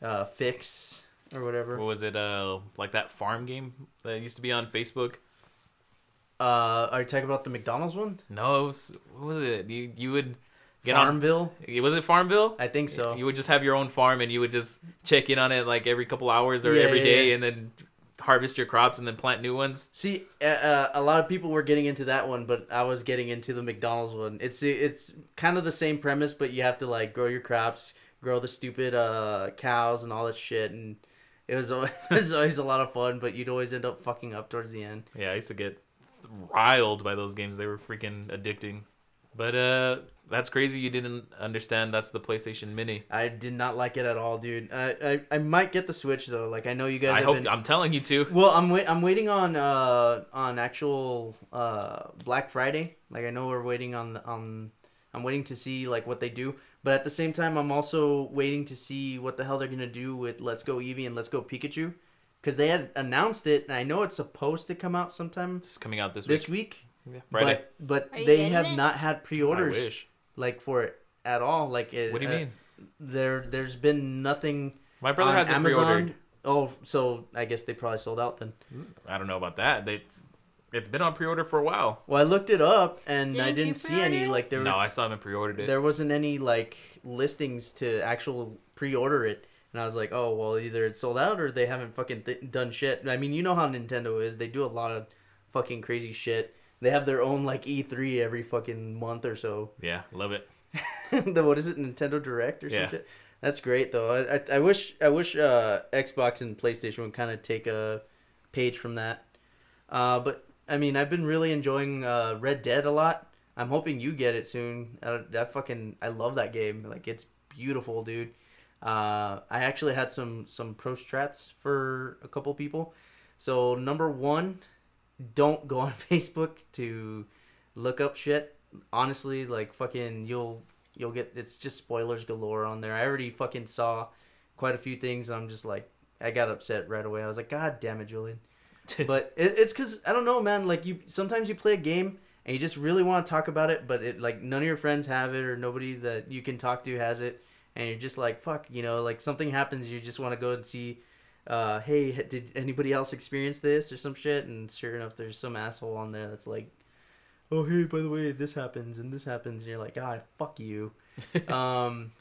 uh, fix or whatever. What was it? Uh, like that farm game that used to be on Facebook? Uh, are you talking about the McDonald's one? No. It was, what was it? You you would get Farmville? On, was it Farmville? I think so. You would just have your own farm and you would just check in on it like every couple hours or yeah, every yeah, day yeah. and then... harvest your crops and then plant new ones. See, uh, a lot of people were getting into that one, but I was getting into the McDonald's one. It's it's kind of the same premise, but you have to like grow your crops, grow the stupid uh, cows and all that shit. And it was, always, it was always a lot of fun, but you'd always end up fucking up towards the end. Yeah, I used to get riled by those games. They were freaking addicting. But uh, that's crazy you didn't understand that's the PlayStation Mini. I did not like it at all, dude. I I, I might get the Switch though. Like I know you guys. I have hope been... I'm telling you to. Well, I'm wait I'm waiting on uh on actual uh Black Friday. Like I know we're waiting on um I'm waiting to see like what they do. But at the same time, I'm also waiting to see what the hell they're gonna do with Let's Go Eevee and Let's Go Pikachu, because they had announced it, and I know it's supposed to come out sometime. It's coming out this week. This week. Yeah, Friday. But, but they have it? Not had pre-orders like for it at all. Like it, what do you uh, mean? There, there's been nothing. My brother has it pre-ordered. Oh, so I guess they probably sold out then. I don't know about that. They, it's been on pre-order for a while. Well, I looked it up and didn't I didn't see any. Like there. No, I still haven't pre-ordered it. There wasn't any like listings to actual pre-order it, and I was like, oh well, either it's sold out or they haven't fucking th- done shit. I mean, you know how Nintendo is. They do a lot of fucking crazy shit. They have their own, like, E three every fucking month or so. Yeah, love it. The, what is it, Nintendo Direct or some yeah. shit? That's great, though. I I, I wish I wish uh, Xbox and PlayStation would kind of take a page from that. Uh, but, I mean, I've been really enjoying uh, Red Dead a lot. I'm hoping you get it soon. I, I fucking, I love that game. Like, it's beautiful, dude. Uh, I actually had some, some pro strats for a couple people. So, number one... Don't go on Facebook to look up shit. Honestly, like fucking, you'll you'll get. It's just spoilers galore on there. I already fucking saw quite a few things, and I'm just like, I got upset right away. I was like, God damn it, Julian. But it, it's because I don't know, man. Like you, sometimes you play a game and you just really want to talk about it, but it like none of your friends have it or nobody that you can talk to has it, and you're just like, fuck, you know, like something happens, you just want to go and see. Uh, hey, did anybody else experience this or some shit? And sure enough, there's some asshole on there that's like, oh, hey, by the way, this happens and this happens. And you're like, ah, fuck you. um,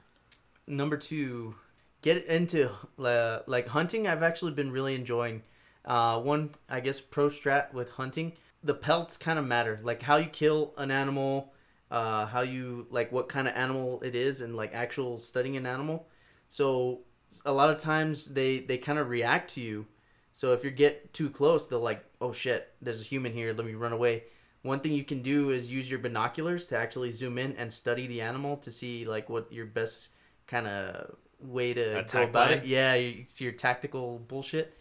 number two, get into uh, like hunting. I've actually been really enjoying uh, one, I guess, pro strat with hunting. The pelts kind of matter, like how you kill an animal, uh, how you like what kind of animal it is and like actual studying an animal. So a lot of times they, they kind of react to you. So if you get too close, they'll like, oh shit, there's a human here. Let me run away. One thing you can do is use your binoculars to actually zoom in and study the animal to see like what your best kind of way to go about it. Yeah, your tactical bullshit.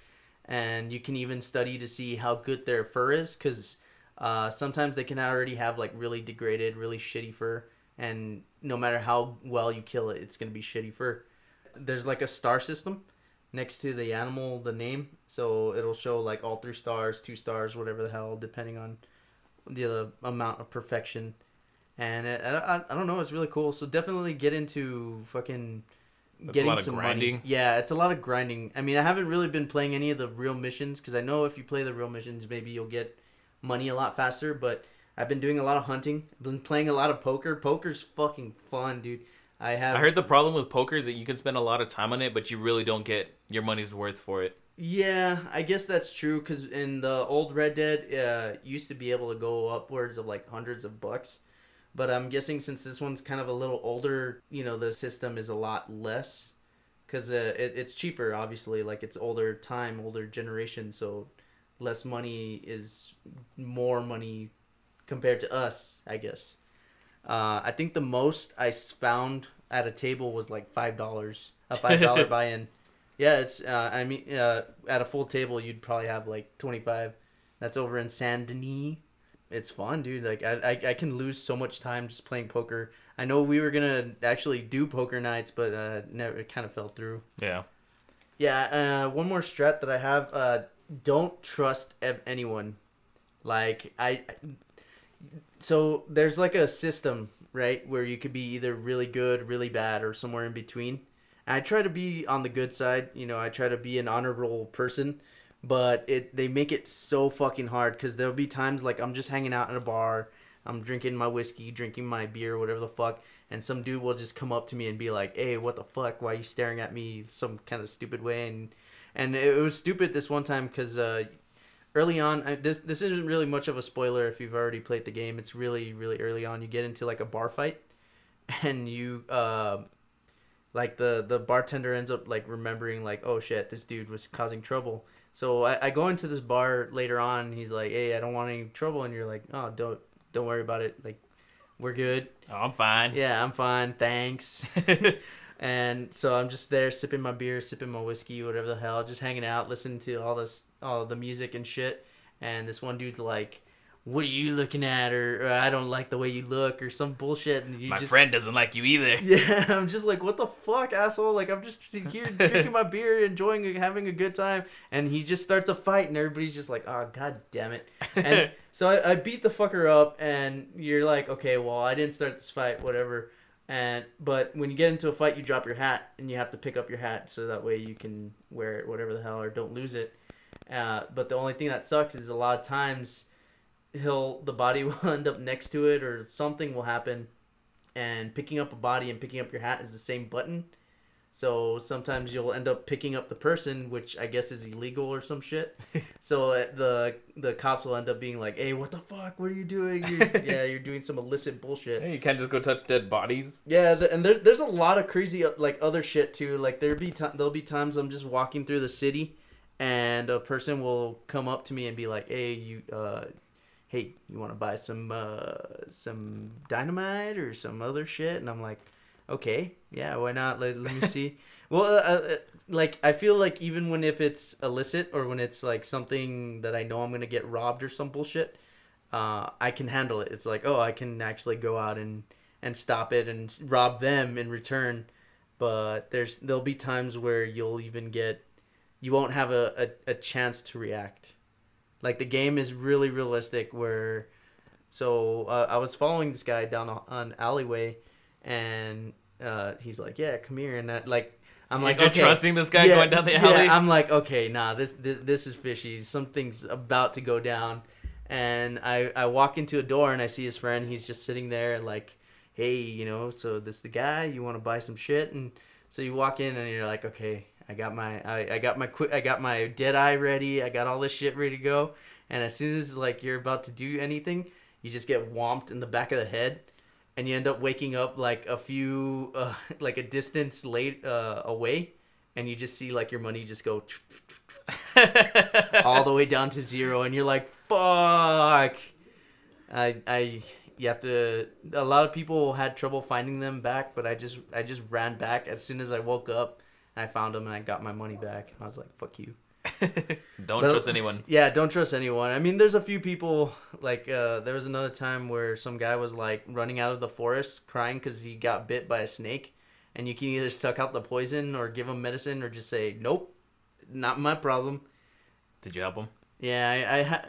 And you can even study to see how good their fur is because uh, sometimes they can already have like really degraded, really shitty fur. And no matter how well you kill it, it's going to be shitty fur. There's like a star system next to the animal, the name. So it'll show like all three stars, two stars, whatever the hell, depending on the amount of perfection. And it, I, I don't know, it's really cool. So definitely get into fucking That's getting a lot of some grinding. Money. Yeah, it's a lot of grinding. I mean, I haven't really been playing any of the real missions because I know if you play the real missions, maybe you'll get money a lot faster. But I've been doing a lot of hunting. I've been playing a lot of poker. Poker's fucking fun, dude. I have. I heard the problem with poker is that you can spend a lot of time on it, but you really don't get your money's worth for it. Yeah, I guess that's true. Cause in the old Red Dead, uh, used to be able to go upwards of like hundreds of bucks, but I'm guessing since this one's kind of a little older, you know, the system is a lot less, cause uh, it, it's cheaper. Obviously, like it's older time, older generation, so less money is more money compared to us, I guess. Uh, I think the most I found at a table was like five dollars, a five dollars buy-in. Yeah, it's, uh, I mean, uh, at a full table, you'd probably have like twenty-five. That's over in San Denis. It's fun, dude. Like, I, I, I can lose so much time just playing poker. I know we were going to actually do poker nights, but uh, never, it kind of fell through. Yeah. Yeah, uh, one more strat that I have, uh, don't trust ev- anyone. Like, I... I So there's like a system, right, where you could be either really good, really bad, or somewhere in between. And I try to be on the good side, you know, I try to be an honorable person, but it they make it so fucking hard because there'll be times like I'm just hanging out in a bar, I'm drinking my whiskey, drinking my beer, whatever the fuck, and some dude will just come up to me and be like, hey, what the fuck, why are you staring at me some kind of stupid way? And and it was stupid this one time because... Uh, Early on, I, this this isn't really much of a spoiler if you've already played the game. It's really, really early on. You get into like a bar fight, and you, uh, like the, the bartender ends up like remembering like, oh shit, this dude was causing trouble. So I, I go into this bar later on. And he's like, hey, I don't want any trouble, and you're like, oh, don't don't worry about it. Like, we're good. Oh, I'm fine. Yeah, I'm fine. Thanks. And so I'm just there sipping my beer, sipping my whiskey, whatever the hell, just hanging out, listening to all this, all the music and shit. And this one dude's like, "What are you looking at?" Or, or "I don't like the way you look," or some bullshit. And you my just, friend doesn't like you either. Yeah, I'm just like, "What the fuck, asshole!" Like I'm just here drinking my beer, enjoying, having a good time, and he just starts a fight, and everybody's just like, "Oh, god damn it!" And so I, I beat the fucker up, and you're like, "Okay, well, I didn't start this fight, whatever." And but when you get into a fight, you drop your hat, and you have to pick up your hat so that way you can wear it, whatever the hell, or don't lose it. Uh, but the only thing that sucks is a lot of times he'll the body will end up next to it, or something will happen. And picking up a body and picking up your hat is the same button, so sometimes you'll end up picking up the person, which I guess is illegal or some shit. So the the cops will end up being like, "Hey, what the fuck? What are you doing? You're, yeah, you're doing some illicit bullshit." Hey, you can't just go touch dead bodies. Yeah, the, and there's there's a lot of crazy like other shit too. Like there be t- there'll be times I'm just walking through the city, and a person will come up to me and be like, "Hey, you, uh, hey, you want to buy some uh, some dynamite or some other shit?" And I'm like, "Okay, yeah, why not? Let, let me see." Well, uh, like I feel like even when if it's illicit or when it's like something that I know I'm gonna get robbed or some bullshit, uh, I can handle it. It's like, oh, I can actually go out and, and stop it and rob them in return. But there's there'll be times where you'll even get you won't have a, a, a chance to react. Like the game is really realistic. Where so uh, I was following this guy down an alleyway. And uh, he's like, "Yeah, come here," and I, like, I'm like, "You're okay, trusting this guy yeah, going down the alley." Yeah, I'm like, "Okay, nah, this this this is fishy. Something's about to go down." And I I walk into a door and I see his friend. He's just sitting there, like, "Hey, you know, so this the guy you want to buy some shit?" And so you walk in and you're like, "Okay, I got my I, I got my quick I got my dead eye ready. I got all this shit ready to go." And as soon as like you're about to do anything, you just get whomped in the back of the head. And you end up waking up like a few, uh, like a distance late uh, away, and you just see like your money just go all the way down to zero, and you're like, "Fuck!" I, I, you have to. A lot of people had trouble finding them back, but I just, I just ran back as soon as I woke up, and I found them, and I got my money back. I was like, "Fuck you." Don't but, trust anyone. Yeah, don't trust anyone. I mean, there's a few people, like, uh, there was another time where some guy was, like, running out of the forest crying because he got bit by a snake. And you can either suck out the poison or give him medicine or just say, "Nope, not my problem. Did you help him? Yeah, I, I ha-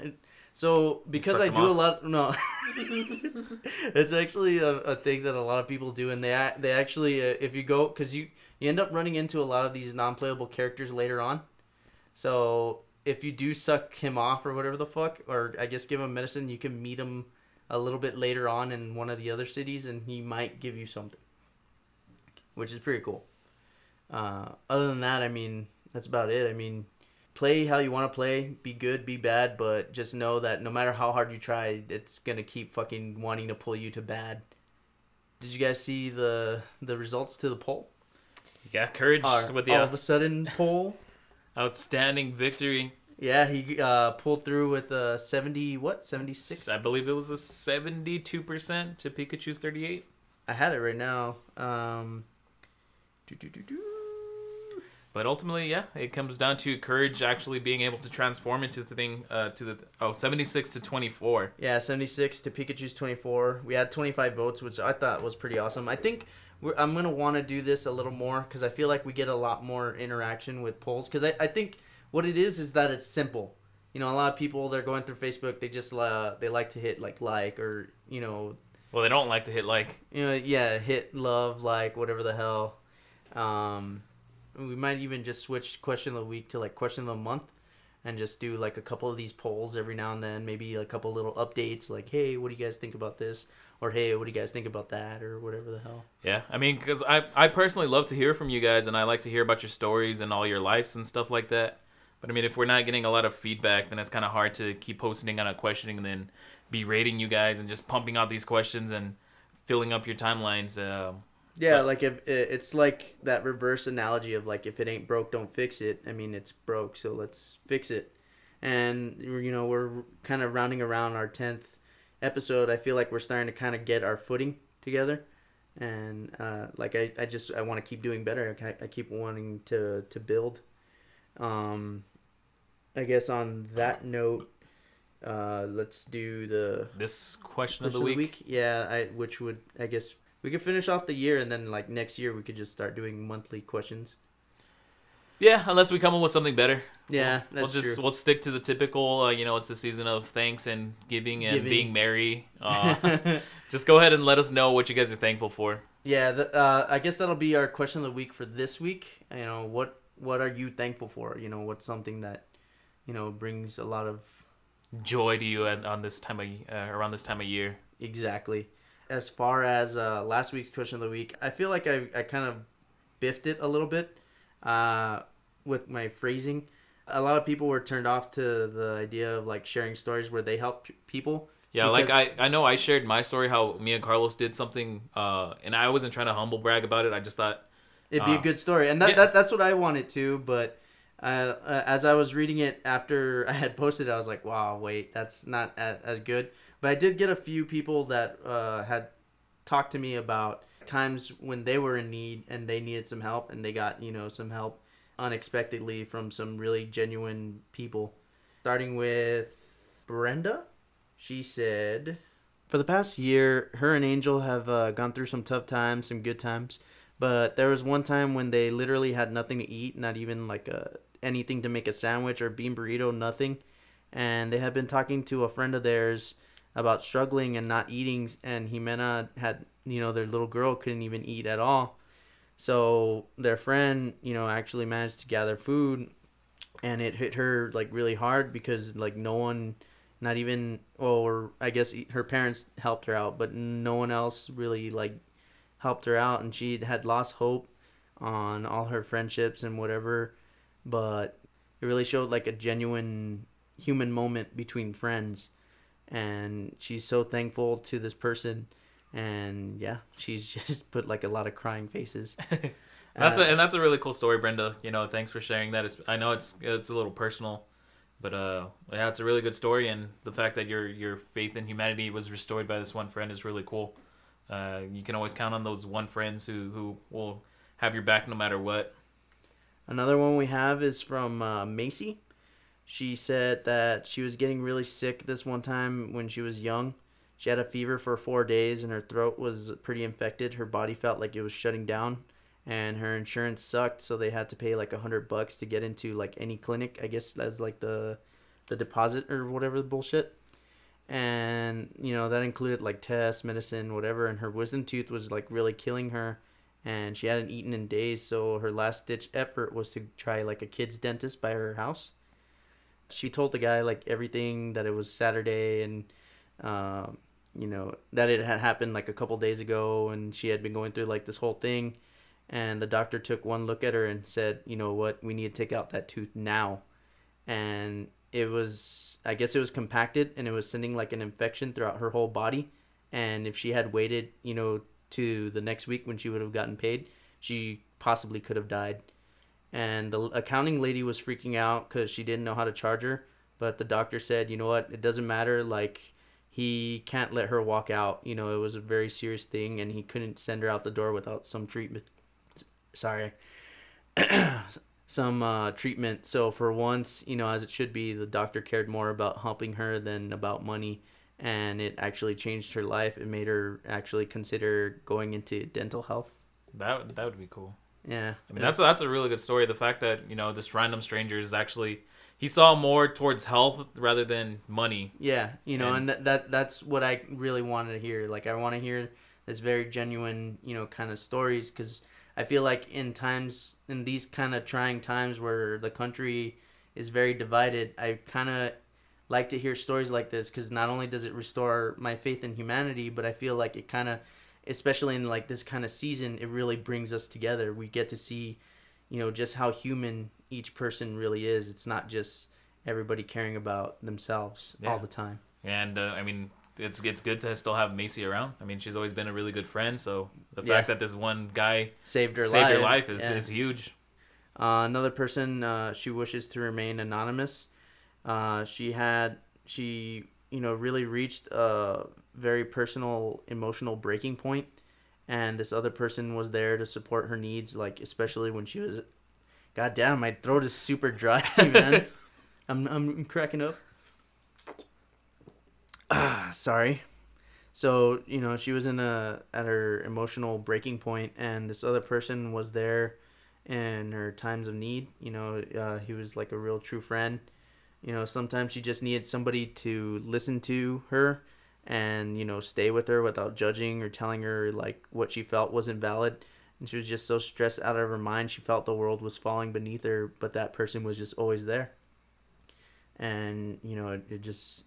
so because I do off? a lot. No, it's actually a, a thing that a lot of people do, and they they actually uh, if you go because you you end up running into a lot of these non-playable characters later on. So if you do suck him off or whatever the fuck, or I guess give him medicine, you can meet him a little bit later on in one of the other cities, and he might give you something, which is pretty cool. Uh, other than that, I mean, that's about it. I mean, play how you want to play, be good, be bad, but just know that no matter how hard you try, it's going to keep fucking wanting to pull you to bad. Did you guys see the the results to the poll? Yeah, Courage Our, with the all outs- of a sudden poll. Outstanding victory. Yeah, he uh, pulled through with a seventy, what, seventy-six? I believe it was a seventy-two percent to Pikachu's thirty-eight. I had it right now. Um, do, do, do, do. But ultimately, yeah, it comes down to Courage actually being able to transform into the thing, uh, to the, oh, seventy-six to twenty-four. Yeah, seventy-six to Pikachu's twenty-four. We had twenty-five votes, which I thought was pretty awesome. I think we're, I'm going to want to do this a little more because I feel like we get a lot more interaction with polls because I, I think... What it is is that it's simple. You know, a lot of people, they're going through Facebook, they just, uh, they like to hit, like, like, or, you know. Well, they don't like to hit like. You know, yeah, hit love, like, whatever the hell. Um, we might even just switch question of the week to, like, question of the month and just do, like, a couple of these polls every now and then. Maybe a couple little updates, like, hey, what do you guys think about this? Or, hey, what do you guys think about that? Or whatever the hell. Yeah, I mean, because I, I personally love to hear from you guys, and I like to hear about your stories and all your lives and stuff like that. But, I mean, if we're not getting a lot of feedback, then it's kind of hard to keep posting on a questioning and then berating you guys and just pumping out these questions and filling up your timelines. Uh, yeah, so. Like if it's like that reverse analogy of, like, if it ain't broke, don't fix it. I mean, it's broke, so let's fix it. And, you know, we're kind of rounding around our tenth episode. I feel like we're starting to kind of get our footing together. And, uh, like, I, I just I want to keep doing better. I, I keep wanting to, to build. Um, I guess on that note, uh, let's do the this question, question of, the, of week. the week. Yeah, I which would I guess we could finish off the year and then like next year we could just start doing monthly questions. Yeah, unless we come up with something better. Yeah, we'll, that's we'll just true. We'll stick to the typical. Uh, you know, it's the season of thanks and giving and giving. being merry. Uh, just go ahead and let us know what you guys are thankful for. Yeah, the, uh, I guess that'll be our question of the week for this week. You know what. What are you thankful for? You know, what's something that, you know, brings a lot of joy to you at, on this time of uh, around this time of year? Exactly. As far as uh, last week's question of the week, I feel like I, I kind of biffed it a little bit uh, with my phrasing. A lot of people were turned off to the idea of like sharing stories where they help p- people. Yeah, because... like I, I know I shared my story how me and Carlos did something, uh, and I wasn't trying to humble brag about it. I just thought. It'd be uh, a good story. And that, yeah. that that's what I wanted to, but uh, uh, as I was reading it after I had posted it, I was like, wow, wait, that's not as, as good. But I did get a few people that uh, had talked to me about times when they were in need and they needed some help and they got, you know, some help unexpectedly from some really genuine people. Starting with Brenda, she said, for the past year, her and Angel have uh, gone through some tough times, some good times. But there was one time when they literally had nothing to eat, not even like a, anything to make a sandwich or bean burrito, nothing. And they had been talking to a friend of theirs about struggling and not eating. And Jimena had, you know, their little girl couldn't even eat at all. So their friend, you know, actually managed to gather food. And it hit her like really hard because like no one, not even, or I guess her parents helped her out, but no one else really like helped her out, and she had lost hope on all her friendships and whatever, but it really showed like a genuine human moment between friends, and she's so thankful to this person, and yeah, she's just put like a lot of crying faces. that's uh, a, and that's a really cool story, Brenda. You know, thanks for sharing that. It's, I know it's it's a little personal, but uh, yeah, it's a really good story, and the fact that your your faith in humanity was restored by this one friend is really cool. Uh, you can always count on those one friends who, who will have your back no matter what. Another one we have is from uh, Macy. She said that she was getting really sick this one time when she was young. She had a fever for four days and her throat was pretty infected. Her body felt like it was shutting down and her insurance sucked, so they had to pay like a hundred bucks to get into like any clinic, I guess that's like the the deposit or whatever the bullshit. And you know, that included like tests, medicine, whatever, and her wisdom tooth was like really killing her, and she hadn't eaten in days, so her last ditch effort was to try like a kid's dentist by her house. She told the guy like everything, that it was Saturday and um you know, that it had happened like a couple days ago and she had been going through like this whole thing. And the doctor took one look at her and said, you know what, we need to take out that tooth now. And it was, I guess it was compacted, and it was sending like an infection throughout her whole body. And if she had waited, you know, to the next week when she would have gotten paid, she possibly could have died. And the accounting lady was freaking out because she didn't know how to charge her. But the doctor said, you know what, it doesn't matter, like, he can't let her walk out. You know, it was a very serious thing, and he couldn't send her out the door without some treatment. Sorry. some uh, treatment. So for once, you know, as it should be, the doctor cared more about helping her than about money. And it actually changed her life. It made her actually consider going into dental health. That, that would be cool. Yeah. I mean, that's, that's a really good story. The fact that, you know, this random stranger is actually... He saw more towards health rather than money. Yeah, you know, and, and th- that that's what I really wanted to hear. Like, I want to hear this very genuine, you know, kind of stories, because I feel like in times, in these kind of trying times where the country is very divided, I kind of like to hear stories like this, because not only does it restore my faith in humanity, but I feel like it kind of, especially in like this kind of season, it really brings us together. We get to see, you know, just how human each person really is. It's not just everybody caring about themselves yeah. all the time. And uh, I mean, it's it's good to still have Macy around. I mean, she's always been a really good friend. So the yeah. fact that this one guy saved her saved life, her life is, yeah. is huge. Uh, another person, uh, she wishes to remain anonymous. Uh, she had she you know really reached a very personal emotional breaking point. And this other person was there to support her needs, like, especially when she was... God damn, my throat is super dry, man. I'm I'm cracking up. Ah, sorry. So, you know, she was in a at her emotional breaking point, and this other person was there in her times of need. You know, uh, he was like a real true friend. You know, sometimes she just needed somebody to listen to her and, you know, stay with her without judging or telling her like what she felt wasn't valid. And she was just so stressed out of her mind, she felt the world was falling beneath her, but that person was just always there. And, you know, it, it just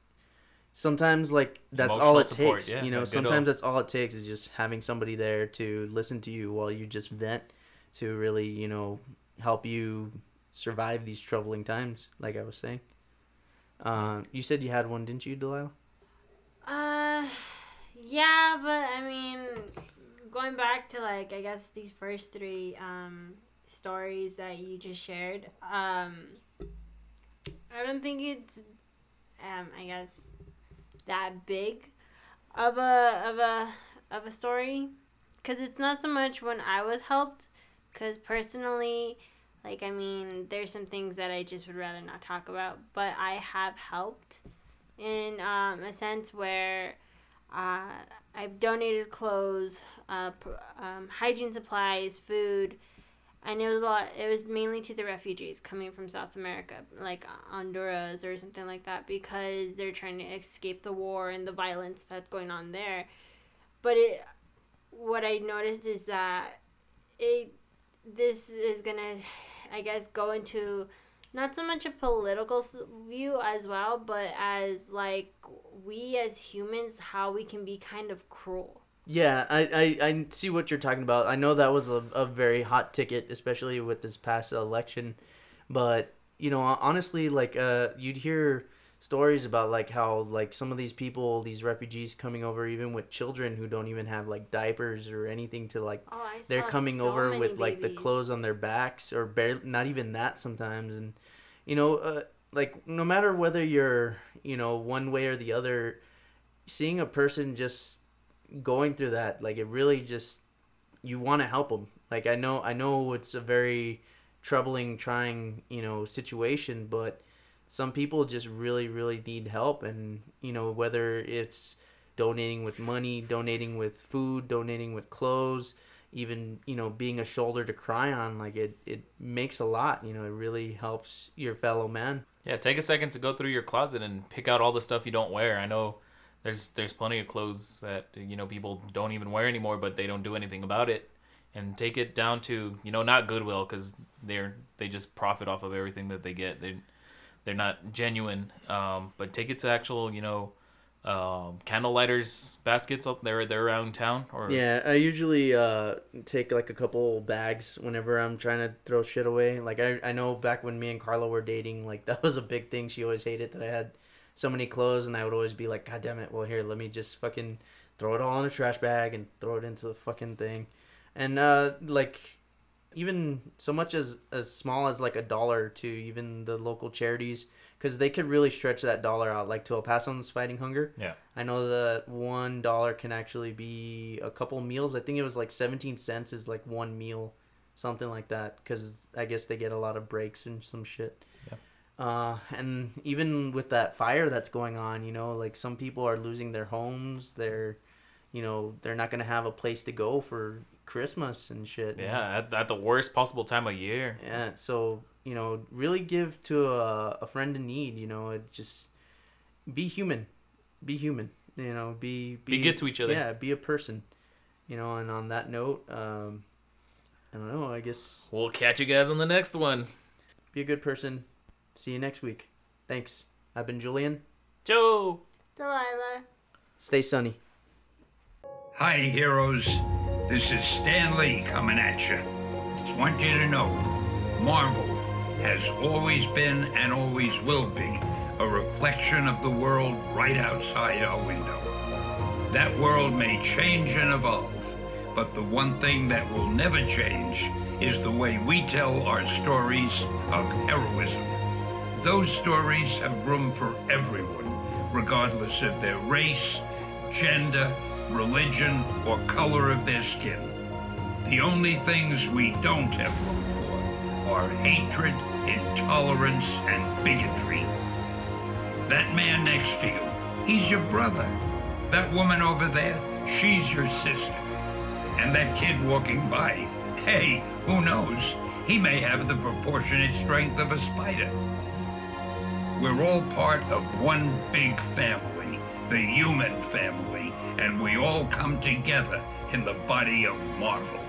sometimes like that's emotional all it support, takes. Yeah, you know, sometimes old. That's all it takes is just having somebody there to listen to you while you just vent, to really, you know, help you survive these troubling times, like I was saying. Uh, you said you had one, didn't you, Delilah? Uh, yeah, but I mean, going back to like, I guess these first three um, stories that you just shared, um, I don't think it's, um, I guess, that big of a of a of a story, because it's not so much when I was helped, because personally, like I mean, there's some things that I just would rather not talk about, but I have helped. In um, a sense where uh, I've donated clothes, uh, um, hygiene supplies, food, and it was a lot. It was mainly to the refugees coming from South America, like Honduras or something like that, because they're trying to escape the war and the violence that's going on there. But it, what I noticed is that it, this is gonna, I guess, go into not so much a political view as well, but as, like, we as humans, how we can be kind of cruel. Yeah, I, I, I see what you're talking about. I know that was a, a very hot ticket, especially with this past election. But, you know, honestly, like, uh, you'd hear stories about, like, how, like, some of these people, these refugees coming over, even with children who don't even have, like, diapers or anything to, like, oh, I saw they're coming so over with, babies. Like, the clothes on their backs or barely, not even that sometimes. And, you know, uh, like, no matter whether you're, you know, one way or the other, seeing a person just going through that, like, it really just, you want to help them. Like, I know, I know it's a very troubling, trying, you know, situation, but some people just really, really need help. And, you know, whether it's donating with money, donating with food, donating with clothes, even, you know, being a shoulder to cry on, like, it, it makes a lot, you know, it really helps your fellow men. Yeah, take a second to go through your closet and pick out all the stuff you don't wear. I know there's there's plenty of clothes that, you know, people don't even wear anymore, but they don't do anything about it. And take it down to, you know, not Goodwill, because they're they just profit off of everything that they get. They, they're not genuine. Um, but take it to actual, you know, um, candle lighters, baskets up there. They're around town. Or yeah, I usually uh, take like a couple bags whenever I'm trying to throw shit away. Like I, I know back when me and Carla were dating, like that was a big thing. She always hated that I had so many clothes, and I would always be like, God damn it, well here, let me just fucking throw it all in a trash bag and throw it into the fucking thing. And, uh, like, even so much as, as small as, like, a dollar to even the local charities, because they could really stretch that dollar out, like, to El Paso's Fighting Hunger. Yeah. I know that one dollar can actually be a couple meals. I think it was, like, seventeen cents is, like, one meal, something like that, because I guess they get a lot of breaks and some shit. Yeah. Uh, and even with that fire that's going on, you know, like, some people are losing their homes, they're, you know, they're not going to have a place to go for Christmas and shit. Yeah, at, at the worst possible time of year. Yeah, so, you know, really give to a, a friend in need, you know, it just be human. Be human, you know, be, be... Be good to each other. Yeah, be a person, you know, and on that note, um, I don't know, I guess... We'll catch you guys on the next one. Be a good person. See you next week. Thanks. I've been Julian. Joe. Delilah. Stay sunny. Hi, heroes. This is Stan Lee coming at you. Just want you to know, Marvel has always been and always will be a reflection of the world right outside our window. That world may change and evolve, but the one thing that will never change is the way we tell our stories of heroism. Those stories have room for everyone, regardless of their race, gender, religion, or color of their skin. The only things we don't have room for are hatred, intolerance, and bigotry. That man next to you, he's your brother. That woman over there, she's your sister. And that kid walking by, hey, who knows? He may have the proportionate strength of a spider. We're all part of one big family, the human family. And we all come together in the body of Marvel.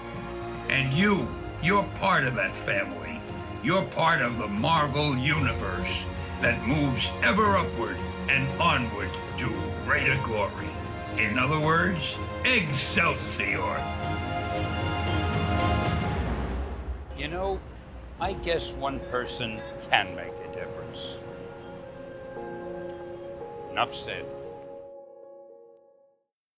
And you, you're part of that family. You're part of the Marvel universe that moves ever upward and onward to greater glory. In other words, Excelsior! You know, I guess one person can make a difference. Enough said.